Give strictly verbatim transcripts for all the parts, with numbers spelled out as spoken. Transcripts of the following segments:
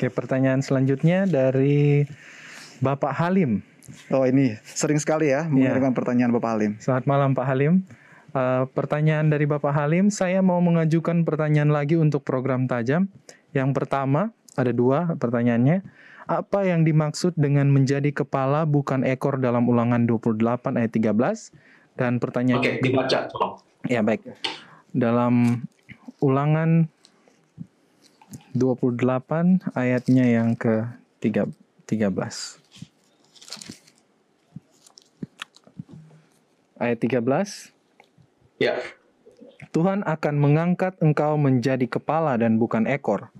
Oke, pertanyaan selanjutnya dari Bapak Halim. Oh, ini sering sekali ya mengirimkan ya. pertanyaan Bapak Halim. Selamat malam Pak Halim. Uh, pertanyaan dari Bapak Halim, saya mau mengajukan pertanyaan lagi untuk program Tajam. Yang pertama, ada dua pertanyaannya. Apa yang dimaksud dengan menjadi kepala bukan ekor dalam Ulangan dua puluh delapan ayat tiga belas? Dan pertanyaan... Oke, dibaca. Ya, baik. Dalam Ulangan dua puluh delapan ayatnya yang ke tiga belas. Ayat tiga belas. Ya. Tuhan akan mengangkat engkau menjadi kepala dan bukan ekor.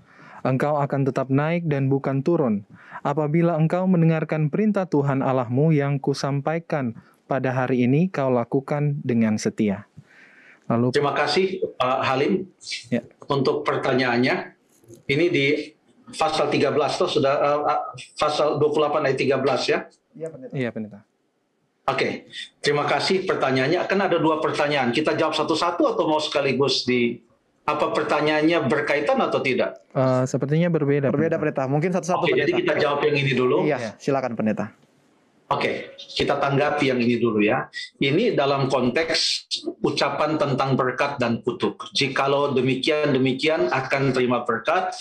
Engkau akan tetap naik dan bukan turun. Apabila engkau mendengarkan perintah Tuhan Allahmu yang kusampaikan pada hari ini, kau lakukan dengan setia. Lalu, terima kasih Pak Halim ya. untuk pertanyaannya. Ini di pasal tiga belas toh sudah uh, pasal dua puluh delapan ayat tiga belas ya. Iya, pendeta. Iya, pendeta. Oke, okay. Terima kasih pertanyaannya. Kan ada dua pertanyaan. Kita jawab satu-satu atau mau sekaligus di apa pertanyaannya berkaitan atau tidak? Uh, sepertinya berbeda. Berbeda pendeta. pendeta. Mungkin satu-satu. Oke, okay, jadi kita jawab yang ini dulu. Iya, silakan pendeta. Oke, okay, kita tanggapi yang ini dulu ya. Ini dalam konteks ucapan tentang berkat dan kutuk. Jikalau demikian-demikian akan terima berkat.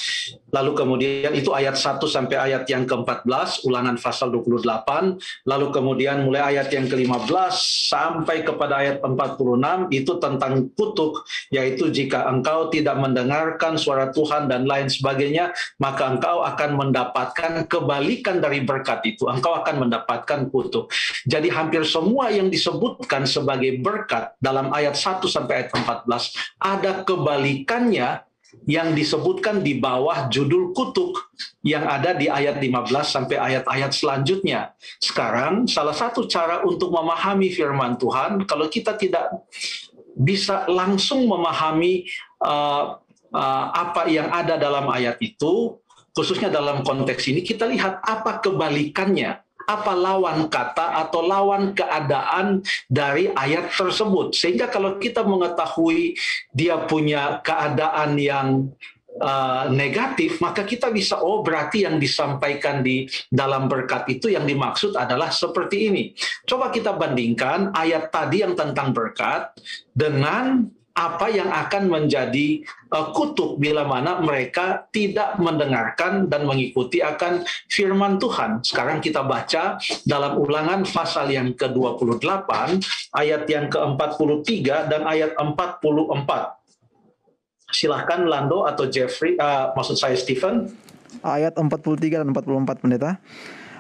Lalu kemudian itu ayat satu sampai ayat yang ke empat belas, Ulangan pasal dua puluh delapan. Lalu kemudian mulai ayat yang ke lima belas sampai kepada ayat empat puluh enam, itu tentang kutuk. Yaitu jika engkau tidak mendengarkan suara Tuhan dan lain sebagainya, maka engkau akan mendapatkan kebalikan dari berkat itu. Engkau akan mendapatkan kutuk. Jadi hampir semua yang disebutkan sebagai berkat dalam ayat satu sampai ayat empat belas ada kebalikannya yang disebutkan di bawah judul kutuk yang ada di ayat lima belas sampai ayat-ayat selanjutnya. Sekarang salah satu cara untuk memahami firman Tuhan, kalau kita tidak bisa langsung memahami uh, uh, apa yang ada dalam ayat itu, khususnya dalam konteks ini, kita lihat apa kebalikannya. Apa lawan kata atau lawan keadaan dari ayat tersebut. Sehingga kalau kita mengetahui dia punya keadaan yang uh, negatif, maka kita bisa, oh berarti yang disampaikan di dalam berkat itu yang dimaksud adalah seperti ini. Coba kita bandingkan ayat tadi yang tentang berkat dengan apa yang akan menjadi uh, kutuk bila mana mereka tidak mendengarkan dan mengikuti akan firman Tuhan. Sekarang kita baca dalam Ulangan pasal yang ke dua puluh delapan, ayat yang ke empat puluh tiga dan ayat empat puluh empat. Silahkan Lando atau Jeffrey, uh, maksud saya Stephen. Ayat empat puluh tiga dan empat puluh empat, pendeta.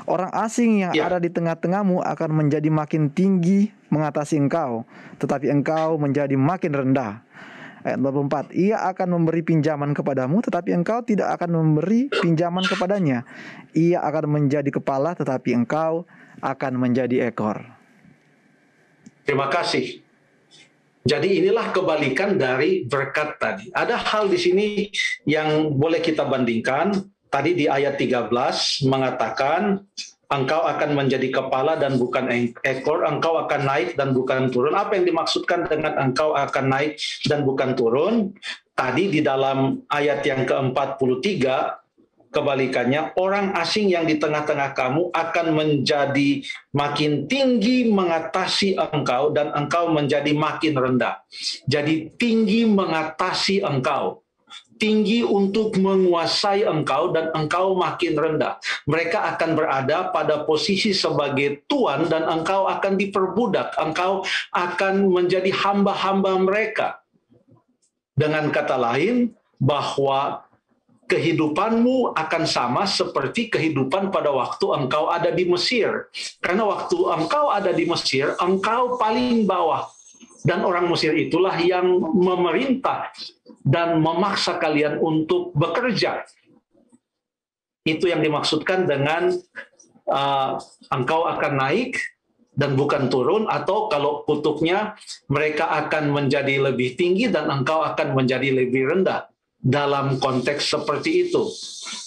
Orang asing yang ya. ada di tengah-tengahmu akan menjadi makin tinggi mengatasi engkau, tetapi engkau menjadi makin rendah. Ayat dua puluh empat, ia akan memberi pinjaman kepadamu, tetapi engkau tidak akan memberi pinjaman kepadanya. Ia akan menjadi kepala, tetapi engkau akan menjadi ekor. Terima kasih. Jadi inilah kebalikan dari berkat tadi. Ada hal di sini yang boleh kita bandingkan. Tadi di ayat tiga belas mengatakan, engkau akan menjadi kepala dan bukan ekor, engkau akan naik dan bukan turun. Apa yang dimaksudkan dengan engkau akan naik dan bukan turun? Tadi di dalam ayat yang ke empat puluh tiga, kebalikannya, orang asing yang di tengah-tengah kamu akan menjadi makin tinggi mengatasi engkau, dan engkau menjadi makin rendah. Jadi tinggi mengatasi engkau. Tinggi untuk menguasai engkau dan engkau makin rendah. Mereka akan berada pada posisi sebagai tuan dan engkau akan diperbudak. Engkau akan menjadi hamba-hamba mereka. Dengan kata lain, bahwa kehidupanmu akan sama seperti kehidupan pada waktu engkau ada di Mesir. Karena waktu engkau ada di Mesir, engkau paling bawah. Dan orang Mesir itulah yang memerintah dan memaksa kalian untuk bekerja. Itu yang dimaksudkan dengan uh, engkau akan naik dan bukan turun, atau kalau kutuknya, mereka akan menjadi lebih tinggi dan engkau akan menjadi lebih rendah. Dalam konteks seperti itu.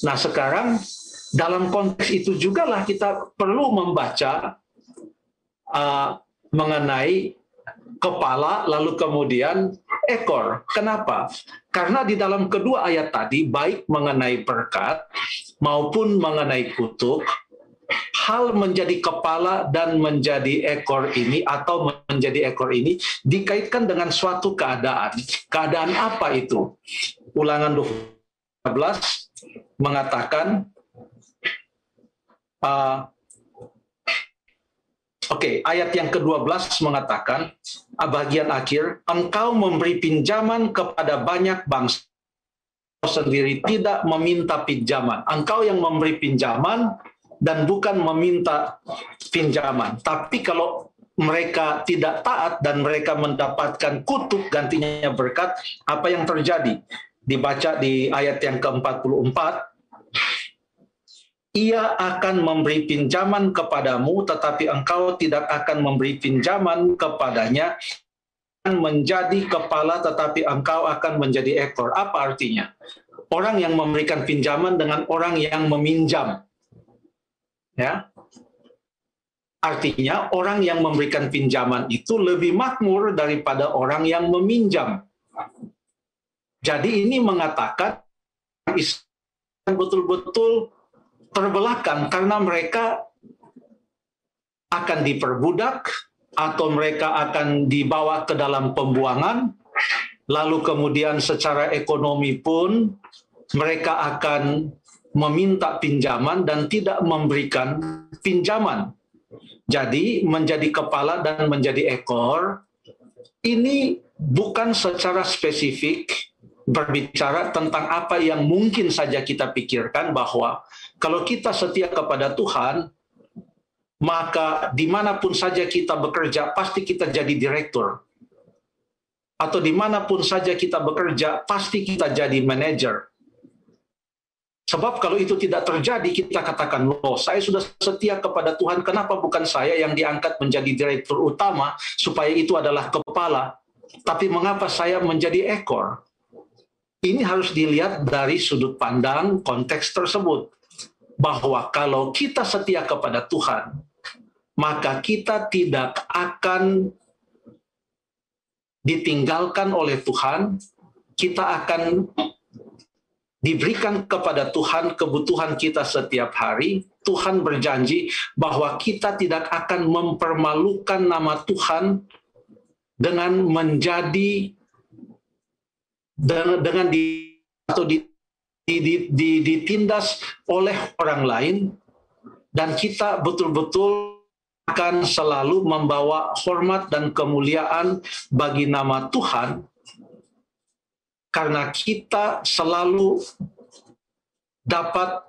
Nah sekarang, dalam konteks itu jugalah kita perlu membaca uh, mengenai kepala, lalu kemudian ekor. Kenapa? Karena di dalam kedua ayat tadi, baik mengenai berkat maupun mengenai kutuk, hal menjadi kepala dan menjadi ekor ini atau menjadi ekor ini dikaitkan dengan suatu keadaan. Keadaan apa itu? Ulangan dua belas mengatakan, uh, Oke, okay, ayat yang kedua belas mengatakan, bagian akhir, engkau memberi pinjaman kepada banyak bangsa, sendiri tidak meminta pinjaman. Engkau yang memberi pinjaman dan bukan meminta pinjaman. Tapi kalau mereka tidak taat dan mereka mendapatkan kutuk gantinya berkat, apa yang terjadi? Dibaca di ayat yang keempat puluh empat, ia akan memberi pinjaman kepadamu, tetapi engkau tidak akan memberi pinjaman kepadanya, menjadi kepala, tetapi engkau akan menjadi ekor. Apa artinya? Orang yang memberikan pinjaman dengan orang yang meminjam. Ya. Artinya, orang yang memberikan pinjaman itu lebih makmur daripada orang yang meminjam. Jadi ini mengatakan Islam betul-betul terbelakang karena mereka akan diperbudak atau mereka akan dibawa ke dalam pembuangan, lalu kemudian secara ekonomi pun mereka akan meminta pinjaman dan tidak memberikan pinjaman. Jadi menjadi kepala dan menjadi ekor ini bukan secara spesifik berbicara tentang apa yang mungkin saja kita pikirkan, bahwa kalau kita setia kepada Tuhan, maka dimanapun saja kita bekerja, pasti kita jadi direktur. Atau dimanapun saja kita bekerja, pasti kita jadi manajer. Sebab kalau itu tidak terjadi, kita katakan, loh, saya sudah setia kepada Tuhan, kenapa bukan saya yang diangkat menjadi direktur utama, supaya itu adalah kepala, tapi mengapa saya menjadi ekor? Ini harus dilihat dari sudut pandang konteks tersebut. Bahwa kalau kita setia kepada Tuhan, maka kita tidak akan ditinggalkan oleh Tuhan, kita akan diberikan kepada Tuhan kebutuhan kita setiap hari. Tuhan berjanji bahwa kita tidak akan mempermalukan nama Tuhan dengan menjadi dengan di, atau di, di, di, ditindas oleh orang lain, dan kita betul-betul akan selalu membawa hormat dan kemuliaan bagi nama Tuhan karena kita selalu dapat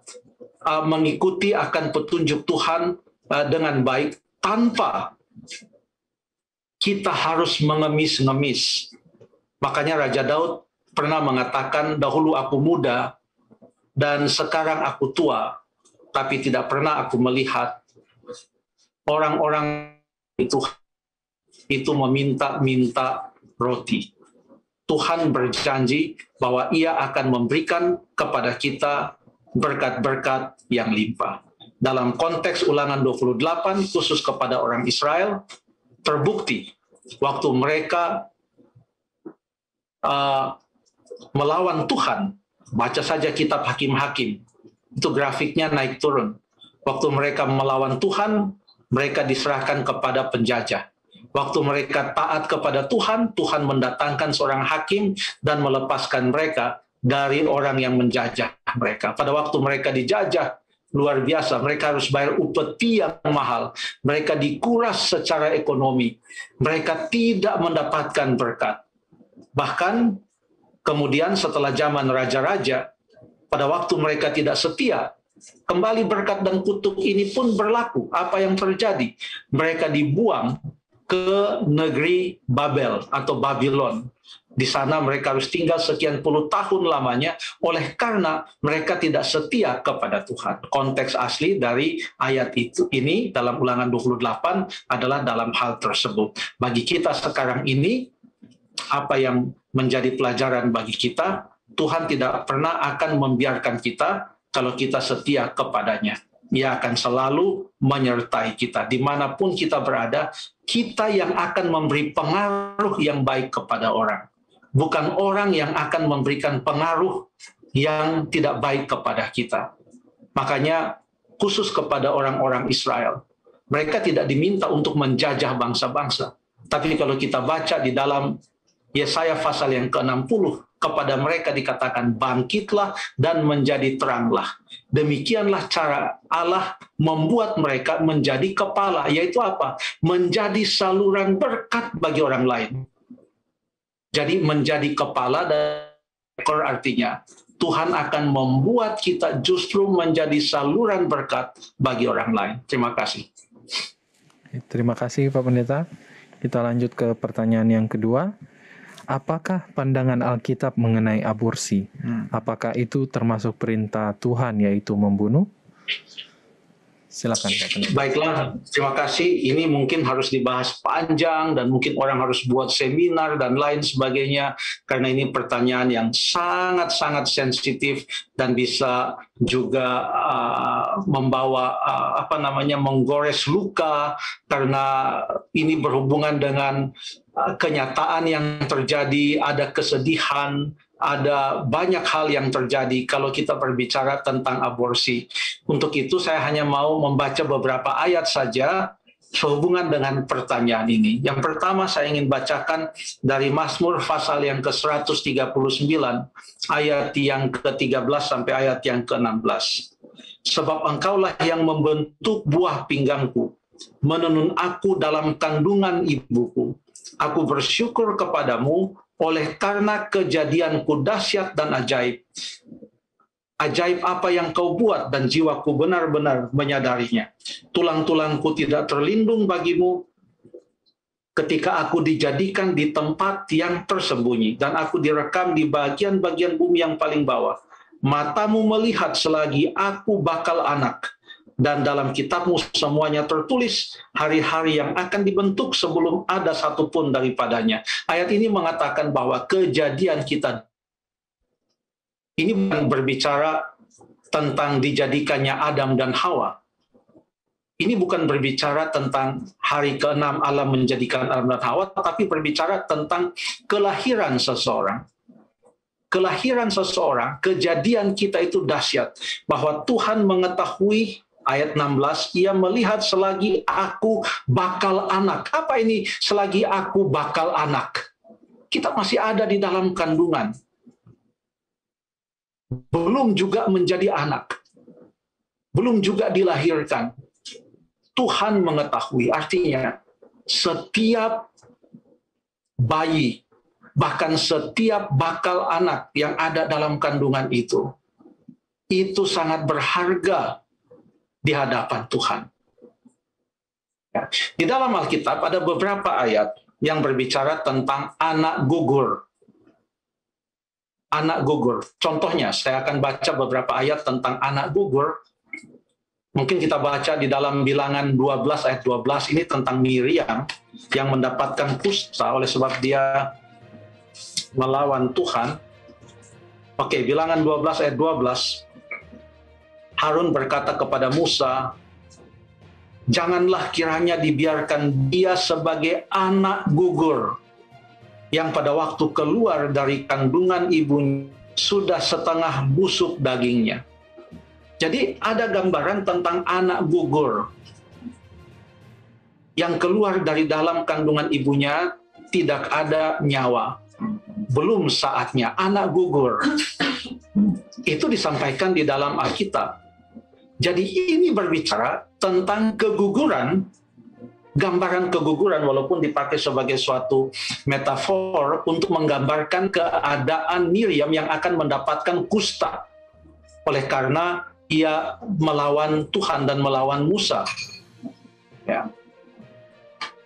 uh, mengikuti akan petunjuk Tuhan uh, dengan baik tanpa kita harus mengemis-ngemis. Makanya Raja Daud pernah mengatakan, dahulu aku muda dan sekarang aku tua, tapi tidak pernah aku melihat orang-orang itu itu meminta-minta roti. Tuhan berjanji bahwa Ia akan memberikan kepada kita berkat-berkat yang limpah. Dalam konteks Ulangan dua puluh delapan khusus kepada orang Israel, terbukti waktu mereka uh, melawan Tuhan, baca saja kitab Hakim-Hakim, itu grafiknya naik turun. Waktu mereka melawan Tuhan, mereka diserahkan kepada penjajah. Waktu mereka taat kepada Tuhan, Tuhan mendatangkan seorang hakim dan melepaskan mereka dari orang yang menjajah mereka. Pada waktu mereka dijajah, luar biasa, mereka harus bayar upeti yang mahal. Mereka dikuras secara ekonomi. Mereka tidak mendapatkan berkat. Bahkan kemudian setelah zaman raja-raja, pada waktu mereka tidak setia, kembali berkat dan kutuk ini pun berlaku. Apa yang terjadi? Mereka dibuang ke negeri Babel atau Babylon. Di sana mereka harus tinggal sekian puluh tahun lamanya oleh karena mereka tidak setia kepada Tuhan. Konteks asli dari ayat itu ini dalam Ulangan dua puluh delapan adalah dalam hal tersebut. Bagi kita sekarang ini, apa yang menjadi pelajaran bagi kita, Tuhan tidak pernah akan membiarkan kita kalau kita setia kepadanya. Ia akan selalu menyertai kita. Dimanapun kita berada, kita yang akan memberi pengaruh yang baik kepada orang. bukan orang yang akan memberikan pengaruh yang tidak baik kepada kita. Makanya khusus kepada orang-orang Israel. Mereka tidak diminta untuk menjajah bangsa-bangsa. Tapi kalau kita baca di dalam Yesaya pasal yang ke enam puluh, kepada mereka dikatakan, bangkitlah dan menjadi teranglah. Demikianlah cara Allah membuat mereka menjadi kepala, yaitu apa? Menjadi saluran berkat bagi orang lain. Jadi menjadi kepala dan ekor artinya, Tuhan akan membuat kita justru menjadi saluran berkat bagi orang lain. Terima kasih. Terima kasih Pak Pendeta. Kita lanjut ke pertanyaan yang kedua. Apakah pandangan Alkitab mengenai aborsi? Apakah itu termasuk perintah Tuhan, yaitu membunuh? Silakan. Baiklah, terima kasih. Ini mungkin harus dibahas panjang dan mungkin orang harus buat seminar dan lain sebagainya, karena ini pertanyaan yang sangat-sangat sensitif dan bisa juga uh, membawa uh, apa namanya menggores luka, karena ini berhubungan dengan kenyataan yang terjadi, ada kesedihan, ada banyak hal yang terjadi kalau kita berbicara tentang aborsi. Untuk itu saya hanya mau membaca beberapa ayat saja sehubungan dengan pertanyaan ini. Yang pertama saya ingin bacakan dari Mazmur pasal yang ke seratus tiga puluh sembilan, ayat yang ke tiga belas sampai ayat yang ke enam belas. Sebab engkaulah yang membentuk buah pinggangku, menenun aku dalam kandungan ibuku. Aku bersyukur kepadamu oleh karena kejadianku dahsyat dan ajaib. Ajaib apa yang kau buat dan jiwaku benar-benar menyadarinya. Tulang-tulangku tidak terlindung bagimu ketika aku dijadikan di tempat yang tersembunyi dan aku direkam di bagian-bagian bumi yang paling bawah. Matamu melihat selagi aku bakal anak. Dan dalam kitabmu semuanya tertulis hari-hari yang akan dibentuk sebelum ada satupun daripadanya. Ayat ini mengatakan bahwa kejadian kita ini bukan berbicara tentang dijadikannya Adam dan Hawa. Ini bukan berbicara tentang hari keenam Allah menjadikan Adam dan Hawa, tapi berbicara tentang kelahiran seseorang. Kelahiran seseorang, kejadian kita itu dahsyat. Bahwa Tuhan mengetahui. Ayat enam belas, ia melihat selagi aku bakal anak. Apa ini selagi aku bakal anak? Kita masih ada di dalam kandungan. Belum juga menjadi anak. Belum juga dilahirkan. Tuhan mengetahui. Artinya, setiap bayi, bahkan setiap bakal anak yang ada dalam kandungan itu, itu sangat berharga di hadapan Tuhan. Di dalam Alkitab ada beberapa ayat yang berbicara tentang anak gugur. Anak gugur. Contohnya, saya akan baca beberapa ayat tentang anak gugur. Mungkin kita baca di dalam Bilangan dua belas ayat dua belas ini tentang Miriam yang mendapatkan kusta oleh sebab dia melawan Tuhan. Oke, Bilangan dua belas ayat dua belas. Harun berkata kepada Musa, janganlah kiranya dibiarkan dia sebagai anak gugur, yang pada waktu keluar dari kandungan ibunya sudah setengah busuk dagingnya. Jadi ada gambaran tentang anak gugur, yang keluar dari dalam kandungan ibunya tidak ada nyawa. Belum saatnya, anak gugur. Itu disampaikan di dalam Alkitab. Jadi ini berbicara tentang keguguran, gambaran keguguran, walaupun dipakai sebagai suatu metafor untuk menggambarkan keadaan Miriam yang akan mendapatkan kusta oleh karena ia melawan Tuhan dan melawan Musa. Ya.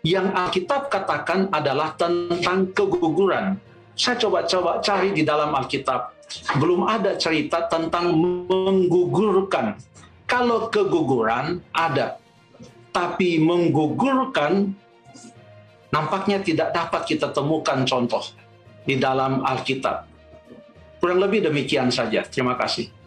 Yang Alkitab katakan adalah tentang keguguran. Saya coba-coba cari di dalam Alkitab, belum ada cerita tentang menggugurkan. Kalau keguguran ada, tapi menggugurkan nampaknya tidak dapat kita temukan contoh di dalam Alkitab. Kurang lebih demikian saja. Terima kasih.